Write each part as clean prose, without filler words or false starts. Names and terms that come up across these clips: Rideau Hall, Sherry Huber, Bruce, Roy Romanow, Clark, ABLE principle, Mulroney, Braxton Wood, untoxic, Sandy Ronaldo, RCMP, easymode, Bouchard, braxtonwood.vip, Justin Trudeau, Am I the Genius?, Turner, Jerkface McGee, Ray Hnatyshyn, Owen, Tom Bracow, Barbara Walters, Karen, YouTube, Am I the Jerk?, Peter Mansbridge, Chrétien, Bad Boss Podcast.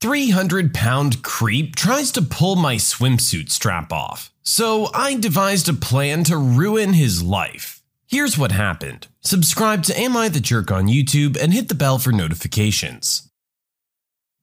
300-pound creep tries to pull my swimsuit strap off, so I devised a plan to ruin his life. Here's what happened. Subscribe to Am I the Jerk on YouTube and hit the bell for notifications.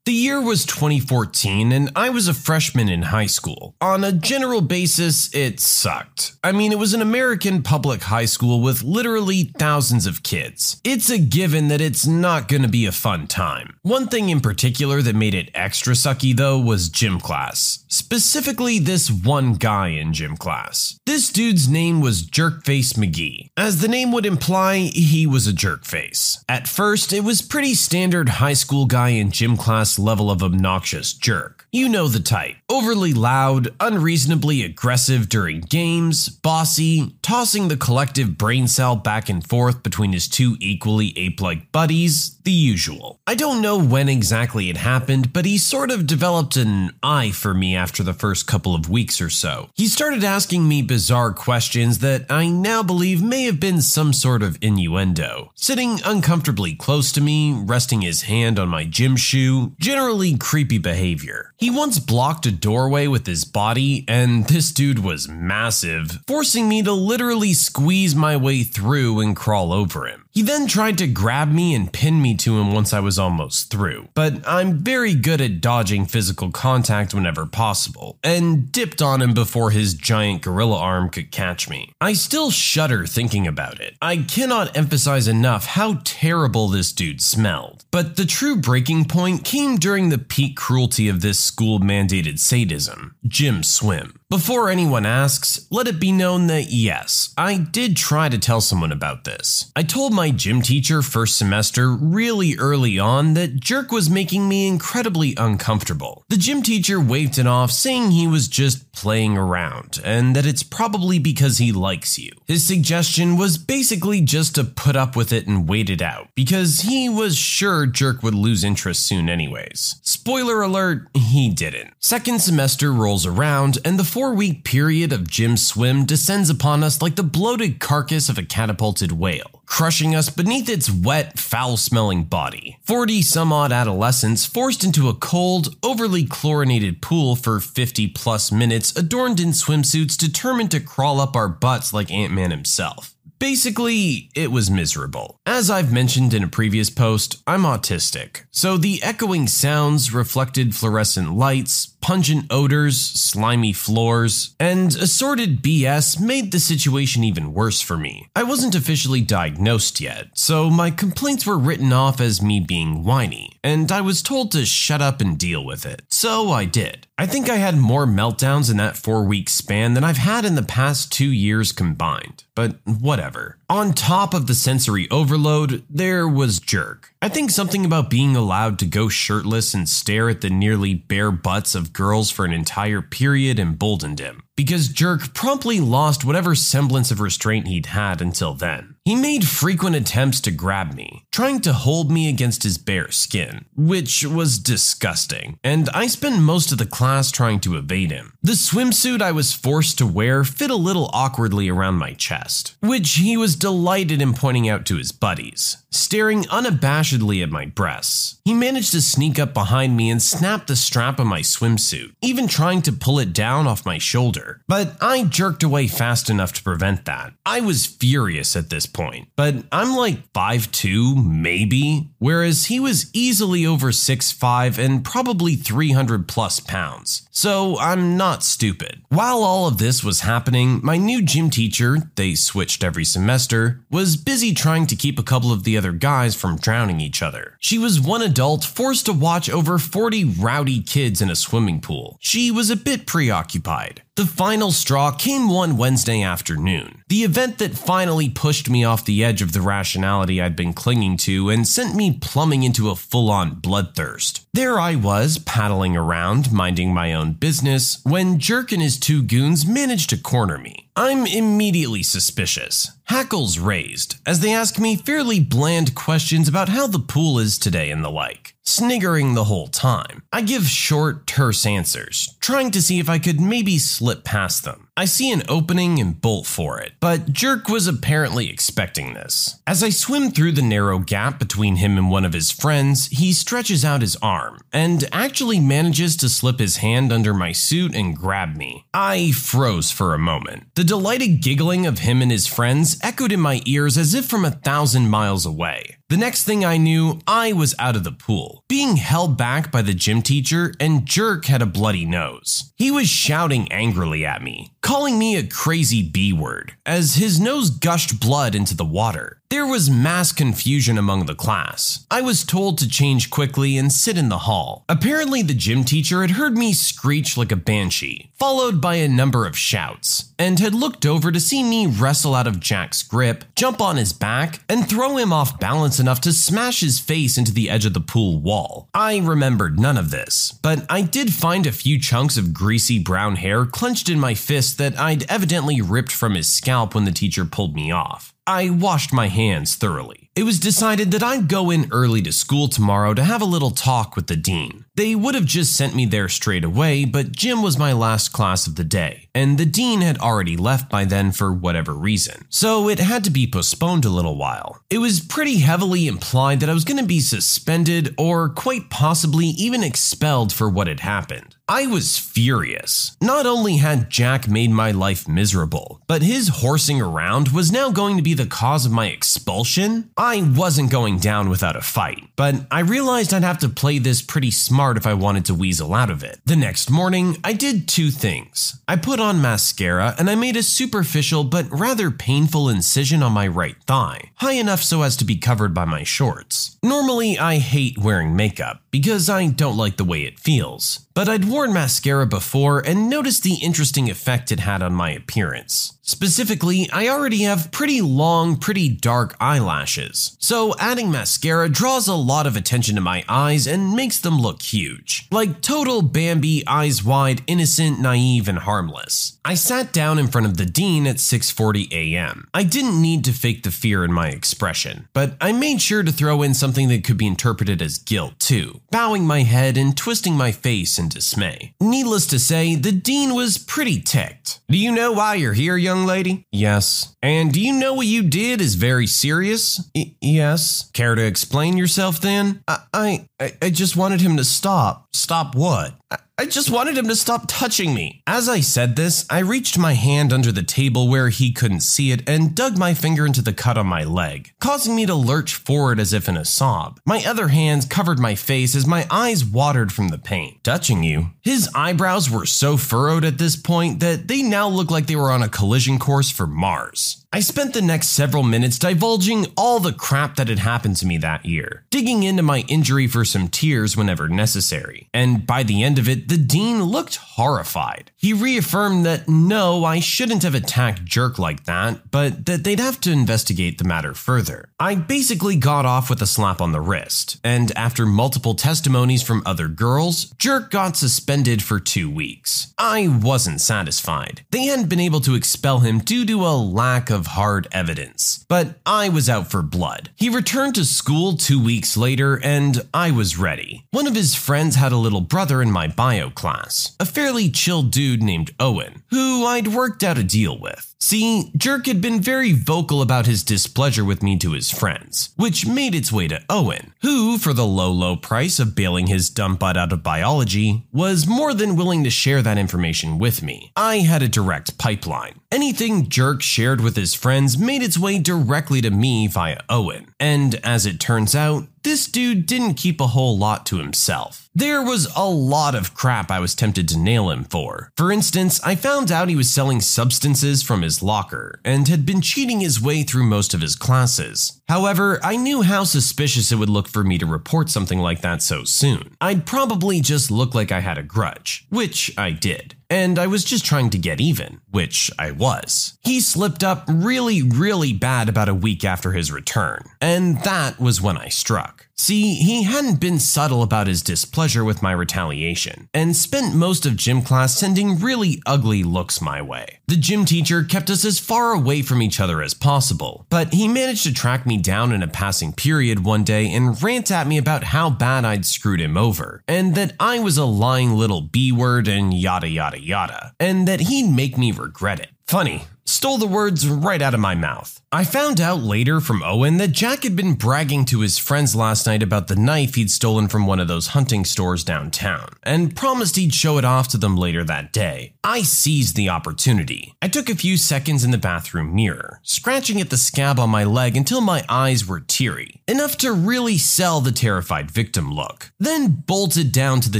The year was 2014 and I was a freshman in high school. On a general basis, it sucked. I mean, it was an American public high school with literally thousands of kids. It's a given that it's not gonna be a fun time. One thing in particular that made it extra sucky though was gym class. Specifically, this one guy in gym class. This dude's name was Jerkface McGee. As the name would imply, he was a jerkface. At first, it was pretty standard high school guy in gym class level of obnoxious jerk. You know the type. Overly loud, unreasonably aggressive during games, bossy, tossing the collective brain cell back and forth between his two equally ape-like buddies, the usual. I don't know when exactly it happened, but he sort of developed an eye for me after the first couple of weeks or so. He started asking me bizarre questions that I now believe may have been some sort of innuendo. Sitting uncomfortably close to me, resting his hand on my gym shoe, generally creepy behavior. He once blocked a doorway with his body, and this dude was massive, forcing me to literally squeeze my way through and crawl over him. He then tried to grab me and pin me to him once I was almost through, but I'm very good at dodging physical contact whenever possible, and dipped on him before his giant gorilla arm could catch me. I still shudder thinking about it. I cannot emphasize enough how terrible this dude smelled, but the true breaking point came during the peak cruelty of this school-mandated sadism, gym swim. Before anyone asks, let it be known that yes, I did try to tell someone about this. I told my gym teacher first semester really early on that Jerk was making me incredibly uncomfortable. The gym teacher waved it off, saying he was just playing around and that it's probably because he likes you. His suggestion was basically just to put up with it and wait it out, because he was sure Jerk would lose interest soon anyways. Spoiler alert, he didn't. Second semester rolls around and the four-week period of gym swim descends upon us like the bloated carcass of a catapulted whale, crushing us beneath its wet, foul-smelling body. 40-some-odd adolescents forced into a cold, overly chlorinated pool for 50-plus minutes adorned in swimsuits determined to crawl up our butts like Ant-Man himself. Basically, it was miserable. As I've mentioned in a previous post, I'm autistic, so the echoing sounds, reflected fluorescent lights, pungent odors, slimy floors, and assorted BS made the situation even worse for me. I wasn't officially diagnosed yet, so my complaints were written off as me being whiny, and I was told to shut up and deal with it. So I did. I think I had more meltdowns in that 4-week span than I've had in the past 2 years combined, but whatever. On top of the sensory overload, there was Jerk. I think something about being allowed to go shirtless and stare at the nearly bare butts of girls for an entire period emboldened him, because Jerk promptly lost whatever semblance of restraint he'd had until then. He made frequent attempts to grab me, trying to hold me against his bare skin, which was disgusting, and I spent most of the class trying to evade him. The swimsuit I was forced to wear fit a little awkwardly around my chest, which he was delighted in pointing out to his buddies, staring unabashedly at my breasts. He managed to sneak up behind me and snap the strap of my swimsuit, even trying to pull it down off my shoulder. But I jerked away fast enough to prevent that. I was furious at this point, but I'm like 5'2", maybe, whereas he was easily over 6'5" and probably 300+ pounds, so I'm not stupid. While all of this was happening, my new gym teacher, they switched every semester, was busy trying to keep a couple of the other guys from drowning each other. She was one adult forced to watch over 40 rowdy kids in a swimming pool. She was a bit preoccupied. The final straw came one Wednesday afternoon, the event that finally pushed me off the edge of the rationality I'd been clinging to and sent me plumbing into a full-on bloodthirst. There I was, paddling around, minding my own business, when Jerk and his two goons managed to corner me. I'm immediately suspicious, hackles raised, as they ask me fairly bland questions about how the pool is today and the like. sniggering the whole time. I give short, terse answers, trying to see if I could maybe slip past them. I see an opening and bolt for it, but Jerk was apparently expecting this. As I swim through the narrow gap between him and one of his friends, he stretches out his arm and actually manages to slip his hand under my suit and grab me. I froze for a moment. The delighted giggling of him and his friends echoed in my ears as if from 1,000 miles away. The next thing I knew, I was out of the pool, being held back by the gym teacher, and Jerk had a bloody nose. He was shouting angrily at me, calling me a crazy B-word, as his nose gushed blood into the water. There was mass confusion among the class. I was told to change quickly and sit in the hall. Apparently, the gym teacher had heard me screech like a banshee, followed by a number of shouts, and had looked over to see me wrestle out of Jack's grip, jump on his back, and throw him off balance enough to smash his face into the edge of the pool wall. I remembered none of this, but I did find a few chunks of greasy brown hair clenched in my fist that I'd evidently ripped from his scalp when the teacher pulled me off. I washed my hands thoroughly. It was decided that I'd go in early to school tomorrow to have a little talk with the dean. They would have just sent me there straight away, but gym was my last class of the day, and the dean had already left by then for whatever reason, so it had to be postponed a little while. It was pretty heavily implied that I was going to be suspended or quite possibly even expelled for what had happened. I was furious. Not only had Jack made my life miserable, but his horsing around was now going to be the cause of my expulsion. I wasn't going down without a fight, but I realized I'd have to play this pretty smart if I wanted to weasel out of it. The next morning, I did two things. I put on mascara and I made a superficial but rather painful incision on my right thigh, high enough so as to be covered by my shorts. Normally, I hate wearing makeup because I don't like the way it feels, but I'd worn mascara before and noticed the interesting effect it had on my appearance. Specifically, I already have pretty long, pretty dark eyelashes, so adding mascara draws a lot of attention to my eyes and makes them look huge. Like total Bambi, eyes wide, innocent, naive, and harmless. I sat down in front of the dean at 6:40 a.m. I didn't need to fake the fear in my expression, but I made sure to throw in something that could be interpreted as guilt too, bowing my head and twisting my face in dismay. Needless to say, the dean was pretty ticked. "Do you know why you're here, young lady?" "Yes." "And do you know what you did is very serious?" Yes. "Care to explain yourself then?" I just wanted him to stop." "Stop what?" I just wanted him to stop touching me." As I said this, I reached my hand under the table where he couldn't see it and dug my finger into the cut on my leg, causing me to lurch forward as if in a sob. My other hands covered my face as my eyes watered from the pain. "Touching you?" His eyebrows were so furrowed at this point that they now looked like they were on a collision course for Mars. I spent the next several minutes divulging all the crap that had happened to me that year, digging into my injury for some tears whenever necessary, and by the end of it, the dean looked horrified. He reaffirmed that no, I shouldn't have attacked Jerk like that, but that they'd have to investigate the matter further. I basically got off with a slap on the wrist, and after multiple testimonies from other girls, Jerk got suspended for 2 weeks. I wasn't satisfied. They hadn't been able to expel him due to a lack of hard evidence, but I was out for blood. He returned to school 2 weeks later, and I was ready. One of his friends had a little brother in my bio class, a fairly chill dude named Owen, who I'd worked out a deal with. See, Jerk had been very vocal about his displeasure with me to his friends, which made its way to Owen, who, for the low, low price of bailing his dumb butt out of biology, was more than willing to share that information with me. I had a direct pipeline. Anything Jerk shared with his friends made its way directly to me via Owen, and as it turns out, this dude didn't keep a whole lot to himself. There was a lot of crap I was tempted to nail him for. For instance, I found out he was selling substances from his locker and had been cheating his way through most of his classes. However, I knew how suspicious it would look for me to report something like that so soon. I'd probably just look like I had a grudge, which I did. And I was just trying to get even, which I was. He slipped up really, really bad about a week after his return, and that was when I struck. shock. See, he hadn't been subtle about his displeasure with my retaliation, and spent most of gym class sending really ugly looks my way. The gym teacher kept us as far away from each other as possible, but he managed to track me down in a passing period one day and rant at me about how bad I'd screwed him over, and that I was a lying little B-word and yada yada yada, and that he'd make me regret it. Funny. Stole the words right out of my mouth. I found out later from Owen that Jack had been bragging to his friends last night about the knife he'd stolen from one of those hunting stores downtown, and promised he'd show it off to them later that day. I seized the opportunity. I took a few seconds in the bathroom mirror, scratching at the scab on my leg until my eyes were teary, enough to really sell the terrified victim look, then bolted down to the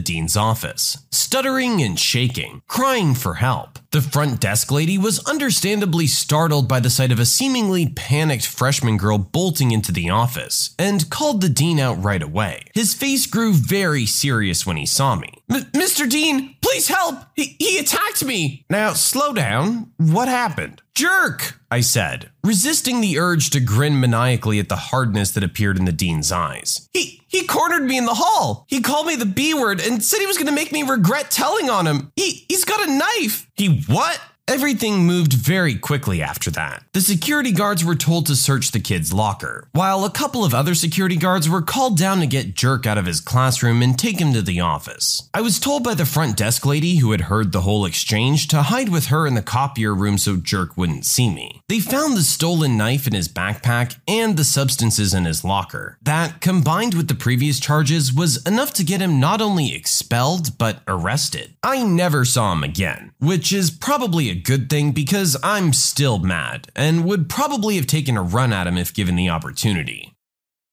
dean's office, stuttering and shaking, crying for help. The front desk lady was understandably startled by the sight of a seemingly panicked freshman girl bolting into the office, and called the dean out right away. His face grew very serious when he saw me. Mr. Dean, please help! He attacked me! Now, slow down. What happened? Jerk, I said, resisting the urge to grin maniacally at the hardness that appeared in the dean's eyes. He cornered me in the hall. He called me the B-word and said he was going to make me regret telling on him. He's got a knife. He what? Everything moved very quickly after that. The security guards were told to search the kid's locker, while a couple of other security guards were called down to get Jerk out of his classroom and take him to the office. I was told by the front desk lady who had heard the whole exchange to hide with her in the copier room so Jerk wouldn't see me. They found the stolen knife in his backpack and the substances in his locker. That, combined with the previous charges, was enough to get him not only expelled, but arrested. I never saw him again, which is probably a good thing because I'm still mad and would probably have taken a run at him if given the opportunity.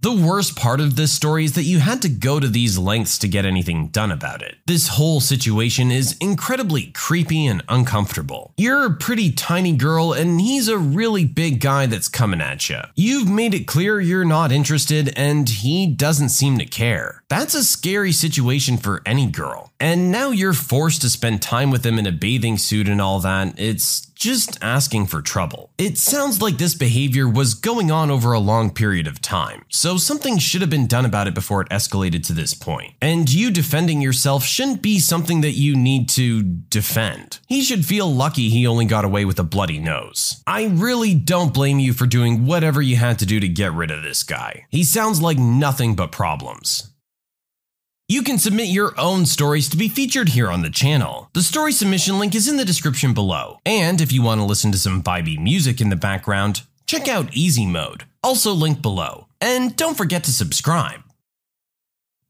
The worst part of this story is that you had to go to these lengths to get anything done about it. This whole situation is incredibly creepy and uncomfortable. You're a pretty tiny girl and he's a really big guy that's coming at you. You've made it clear you're not interested and he doesn't seem to care. That's a scary situation for any girl. And now you're forced to spend time with him in a bathing suit and all that. It's just asking for trouble. It sounds like this behavior was going on over a long period of time, so something should have been done about it before it escalated to this point. And you defending yourself shouldn't be something that you need to defend. He should feel lucky he only got away with a bloody nose. I really don't blame you for doing whatever you had to do to get rid of this guy. He sounds like nothing but problems. You can submit your own stories to be featured here on the channel. The story submission link is in the description below. And if you want to listen to some vibey music in the background, check out easymode, also linked below. And don't forget to subscribe.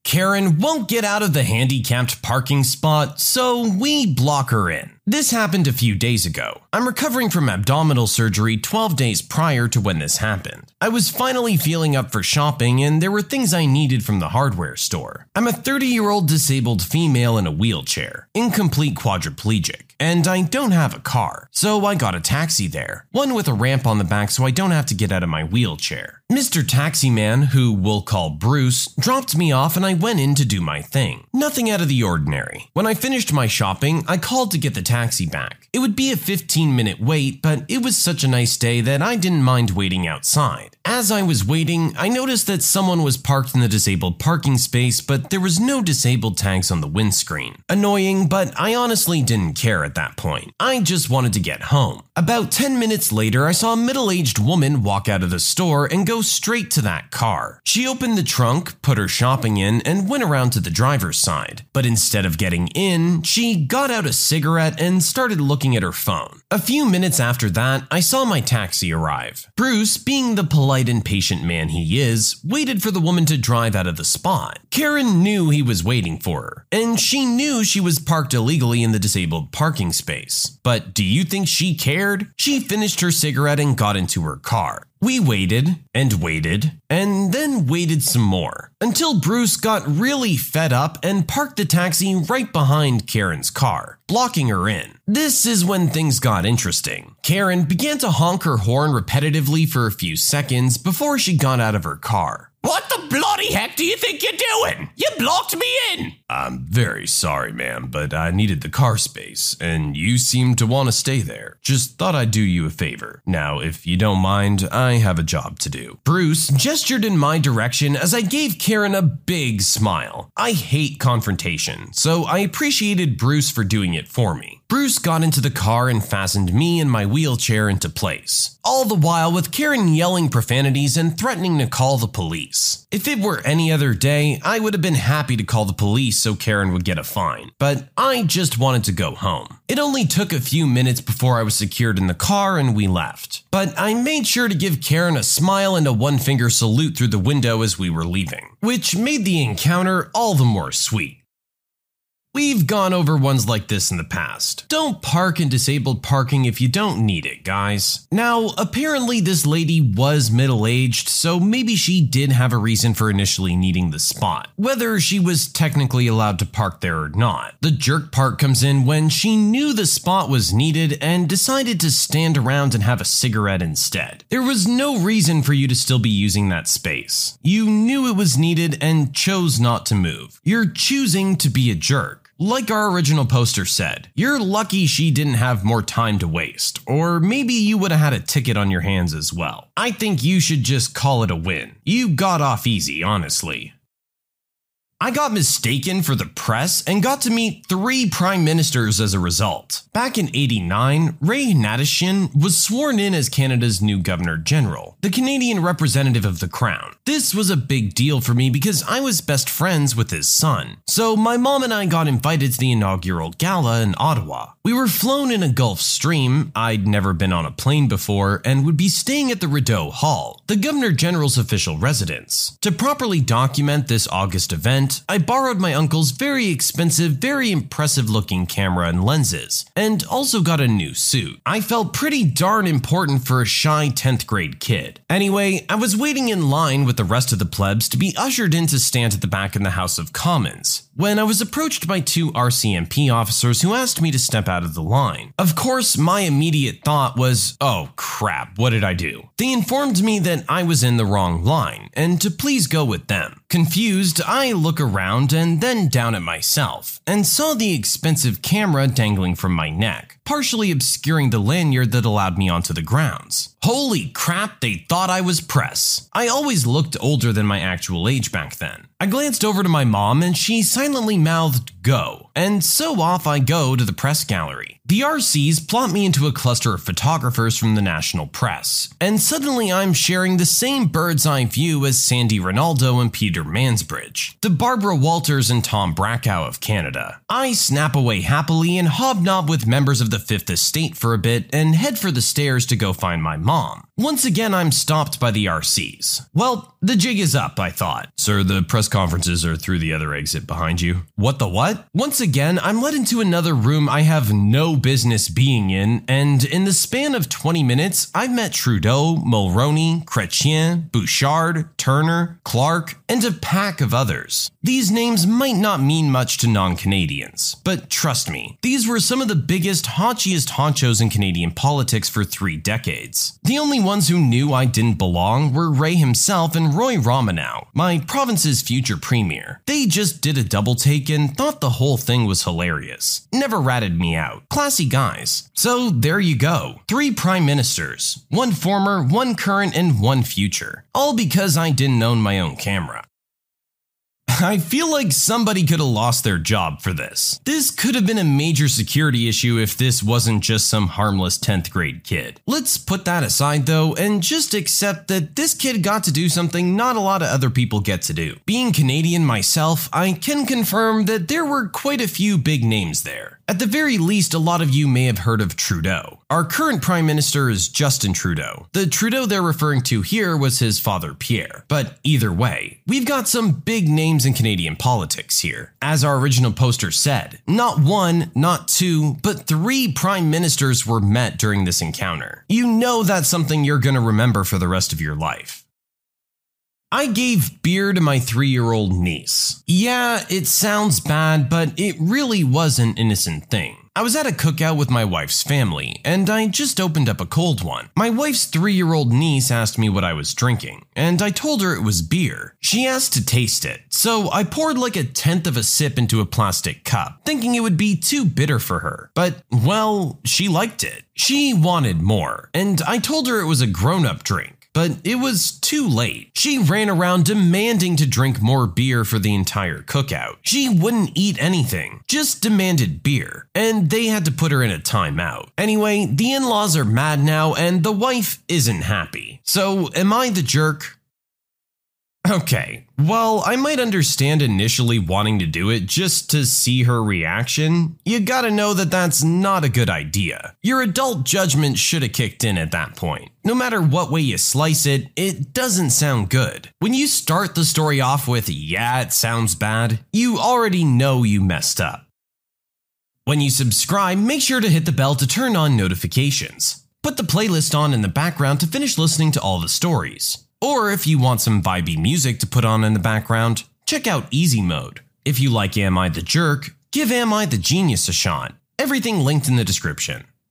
Karen won't get out of the handicapped parking spot, so we block her in. This happened a few days ago. I'm recovering from abdominal surgery 12 days prior to when this happened. I was finally feeling up for shopping and there were things I needed from the hardware store. I'm a 30-year-old disabled female in a wheelchair, incomplete quadriplegic, and I don't have a car, so I got a taxi there, one with a ramp on the back so I don't have to get out of my wheelchair. Mr. Taxi Man, who we'll call Bruce, dropped me off and I went in to do my thing. Nothing out of the ordinary. When I finished my shopping, I called to get the taxi taxi back. It would be a 15-minute wait, but it was such a nice day that I didn't mind waiting outside. As I was waiting, I noticed that someone was parked in the disabled parking space, but there was no disabled tags on the windscreen. Annoying, but I honestly didn't care at that point. I just wanted to get home. About 10 minutes later, I saw a middle-aged woman walk out of the store and go straight to that car. She opened the trunk, put her shopping in, and went around to the driver's side. But instead of getting in, she got out a cigarette and started looking at her phone. A few minutes after that, I saw my taxi arrive. Bruce, being the polite and patient man he is, waited for the woman to drive out of the spot. Karen knew he was waiting for her, and she knew she was parked illegally in the disabled parking space. But do you think she cared? She finished her cigarette and got into her car. We waited, and waited, and then waited some more, until Bruce got really fed up and parked the taxi right behind Karen's car, blocking her in. This is when things got interesting. Karen began to honk her horn repetitively for a few seconds before she got out of her car. What the bloody heck do you think you're doing? You blocked me in! I'm very sorry, ma'am, but I needed the car space, and you seemed to want to stay there. Just thought I'd do you a favor. Now, if you don't mind, I have a job to do. Bruce gestured in my direction as I gave Karen a big smile. I hate confrontation, so I appreciated Bruce for doing it for me. Bruce got into the car and fastened me and my wheelchair into place, all the while with Karen yelling profanities and threatening to call the police. If it were any other day, I would have been happy to call the police so Karen would get a fine, but I just wanted to go home. It only took a few minutes before I was secured in the car and we left, but I made sure to give Karen a smile and a one-finger salute through the window as we were leaving, which made the encounter all the more sweet. We've gone over ones like this in the past. Don't park in disabled parking if you don't need it, guys. Now, apparently this lady was middle-aged, so maybe she did have a reason for initially needing the spot, whether she was technically allowed to park there or not. The jerk part comes in when she knew the spot was needed and decided to stand around and have a cigarette instead. There was no reason for you to still be using that space. You knew it was needed and chose not to move. You're choosing to be a jerk. Like our original poster said, you're lucky she didn't have more time to waste, or maybe you would have had a ticket on your hands as well. I think you should just call it a win. You got off easy, honestly. I got mistaken for the press and got to meet 3 prime ministers as a result. Back in '89, Ray Hnatyshyn was sworn in as Canada's new Governor General, the Canadian representative of the Crown. This was a big deal for me because I was best friends with his son, so my mom and I got invited to the inaugural gala in Ottawa. We were flown in a Gulf Stream, I'd never been on a plane before, and would be staying at the Rideau Hall, the Governor General's official residence. To properly document this August event, I borrowed my uncle's very expensive, very impressive looking camera and lenses, and also got a new suit. I felt pretty darn important for a shy 10th grade kid. Anyway, I was waiting in line with the rest of the plebs to be ushered in to stand at the back in the House of Commons, when I was approached by 2 RCMP officers who asked me to step out of the line. Of course, my immediate thought was, oh crap, what did I do? They informed me that I was in the wrong line, and to please go with them. Confused, I look around and then down at myself, and saw the expensive camera dangling from my neck, partially obscuring the lanyard that allowed me onto the grounds. Holy crap, they thought I was press. I always looked older than my actual age back then. I glanced over to my mom and she silently mouthed, "Go," and so off I go to the press gallery. The RCs plot me into a cluster of photographers from the national press, and suddenly I'm sharing the same bird's eye view as Sandy Ronaldo and Peter Mansbridge, the Barbara Walters and Tom Bracow of Canada. I snap away happily and hobnob with members of the Fifth Estate for a bit and head for the stairs to go find my mom. Once again, I'm stopped by the RCs. Well, the jig is up, I thought. Sir, the press conferences are through the other exit behind you. What the what? Once again, I'm led into another room I have no business being in, and in the span of 20 minutes, I've met Trudeau, Mulroney, Chrétien, Bouchard, Turner, Clark, and a pack of others. These names might not mean much to non-Canadians, but trust me, these were some of the biggest, haunchiest honchos in Canadian politics for 3 decades. The only ones who knew I didn't belong were Ray himself and Roy Romanow, my province's future premier. They just did a double take and thought the whole thing was hilarious. Never ratted me out. Classy guys. So there you go. 3 prime ministers. 1 former, 1 current, and 1 future. All because I didn't own my own camera. I feel like somebody could have lost their job for this. This could have been a major security issue if this wasn't just some harmless 10th grade kid. Let's put that aside though and just accept that this kid got to do something not a lot of other people get to do. Being Canadian myself, I can confirm that there were quite a few big names there. At the very least, a lot of you may have heard of Trudeau. Our current prime minister is Justin Trudeau. The Trudeau they're referring to here was his father Pierre. But either way, we've got some big names in Canadian politics here. As our original poster said, not 1, not 2, but 3 prime ministers were met during this encounter. You know that's something you're going to remember for the rest of your life. I gave beer to my 3-year-old niece. Yeah, it sounds bad, but it really was an innocent thing. I was at a cookout with my wife's family, and I just opened up a cold one. My wife's 3-year-old niece asked me what I was drinking, and I told her it was beer. She asked to taste it, so I poured like a 10th of a sip into a plastic cup, thinking it would be too bitter for her. But, well, she liked it. She wanted more, and I told her it was a grown-up drink. But it was too late. She ran around demanding to drink more beer for the entire cookout. She wouldn't eat anything, just demanded beer, and they had to put her in a timeout. Anyway, the in-laws are mad now and the wife isn't happy. So, am I the jerk? Okay, well, I might understand initially wanting to do it just to see her reaction. You gotta know that that's not a good idea. Your adult judgment shoulda kicked in at that point. No matter what way you slice it, it doesn't sound good. When you start the story off with, yeah, it sounds bad, you already know you messed up. When you subscribe, make sure to hit the bell to turn on notifications. Put the playlist on in the background to finish listening to all the stories. Or if you want some vibey music to put on in the background, check out easymode. If you like Am I the Jerk, give Am I the Genius a shot. Everything linked in the description.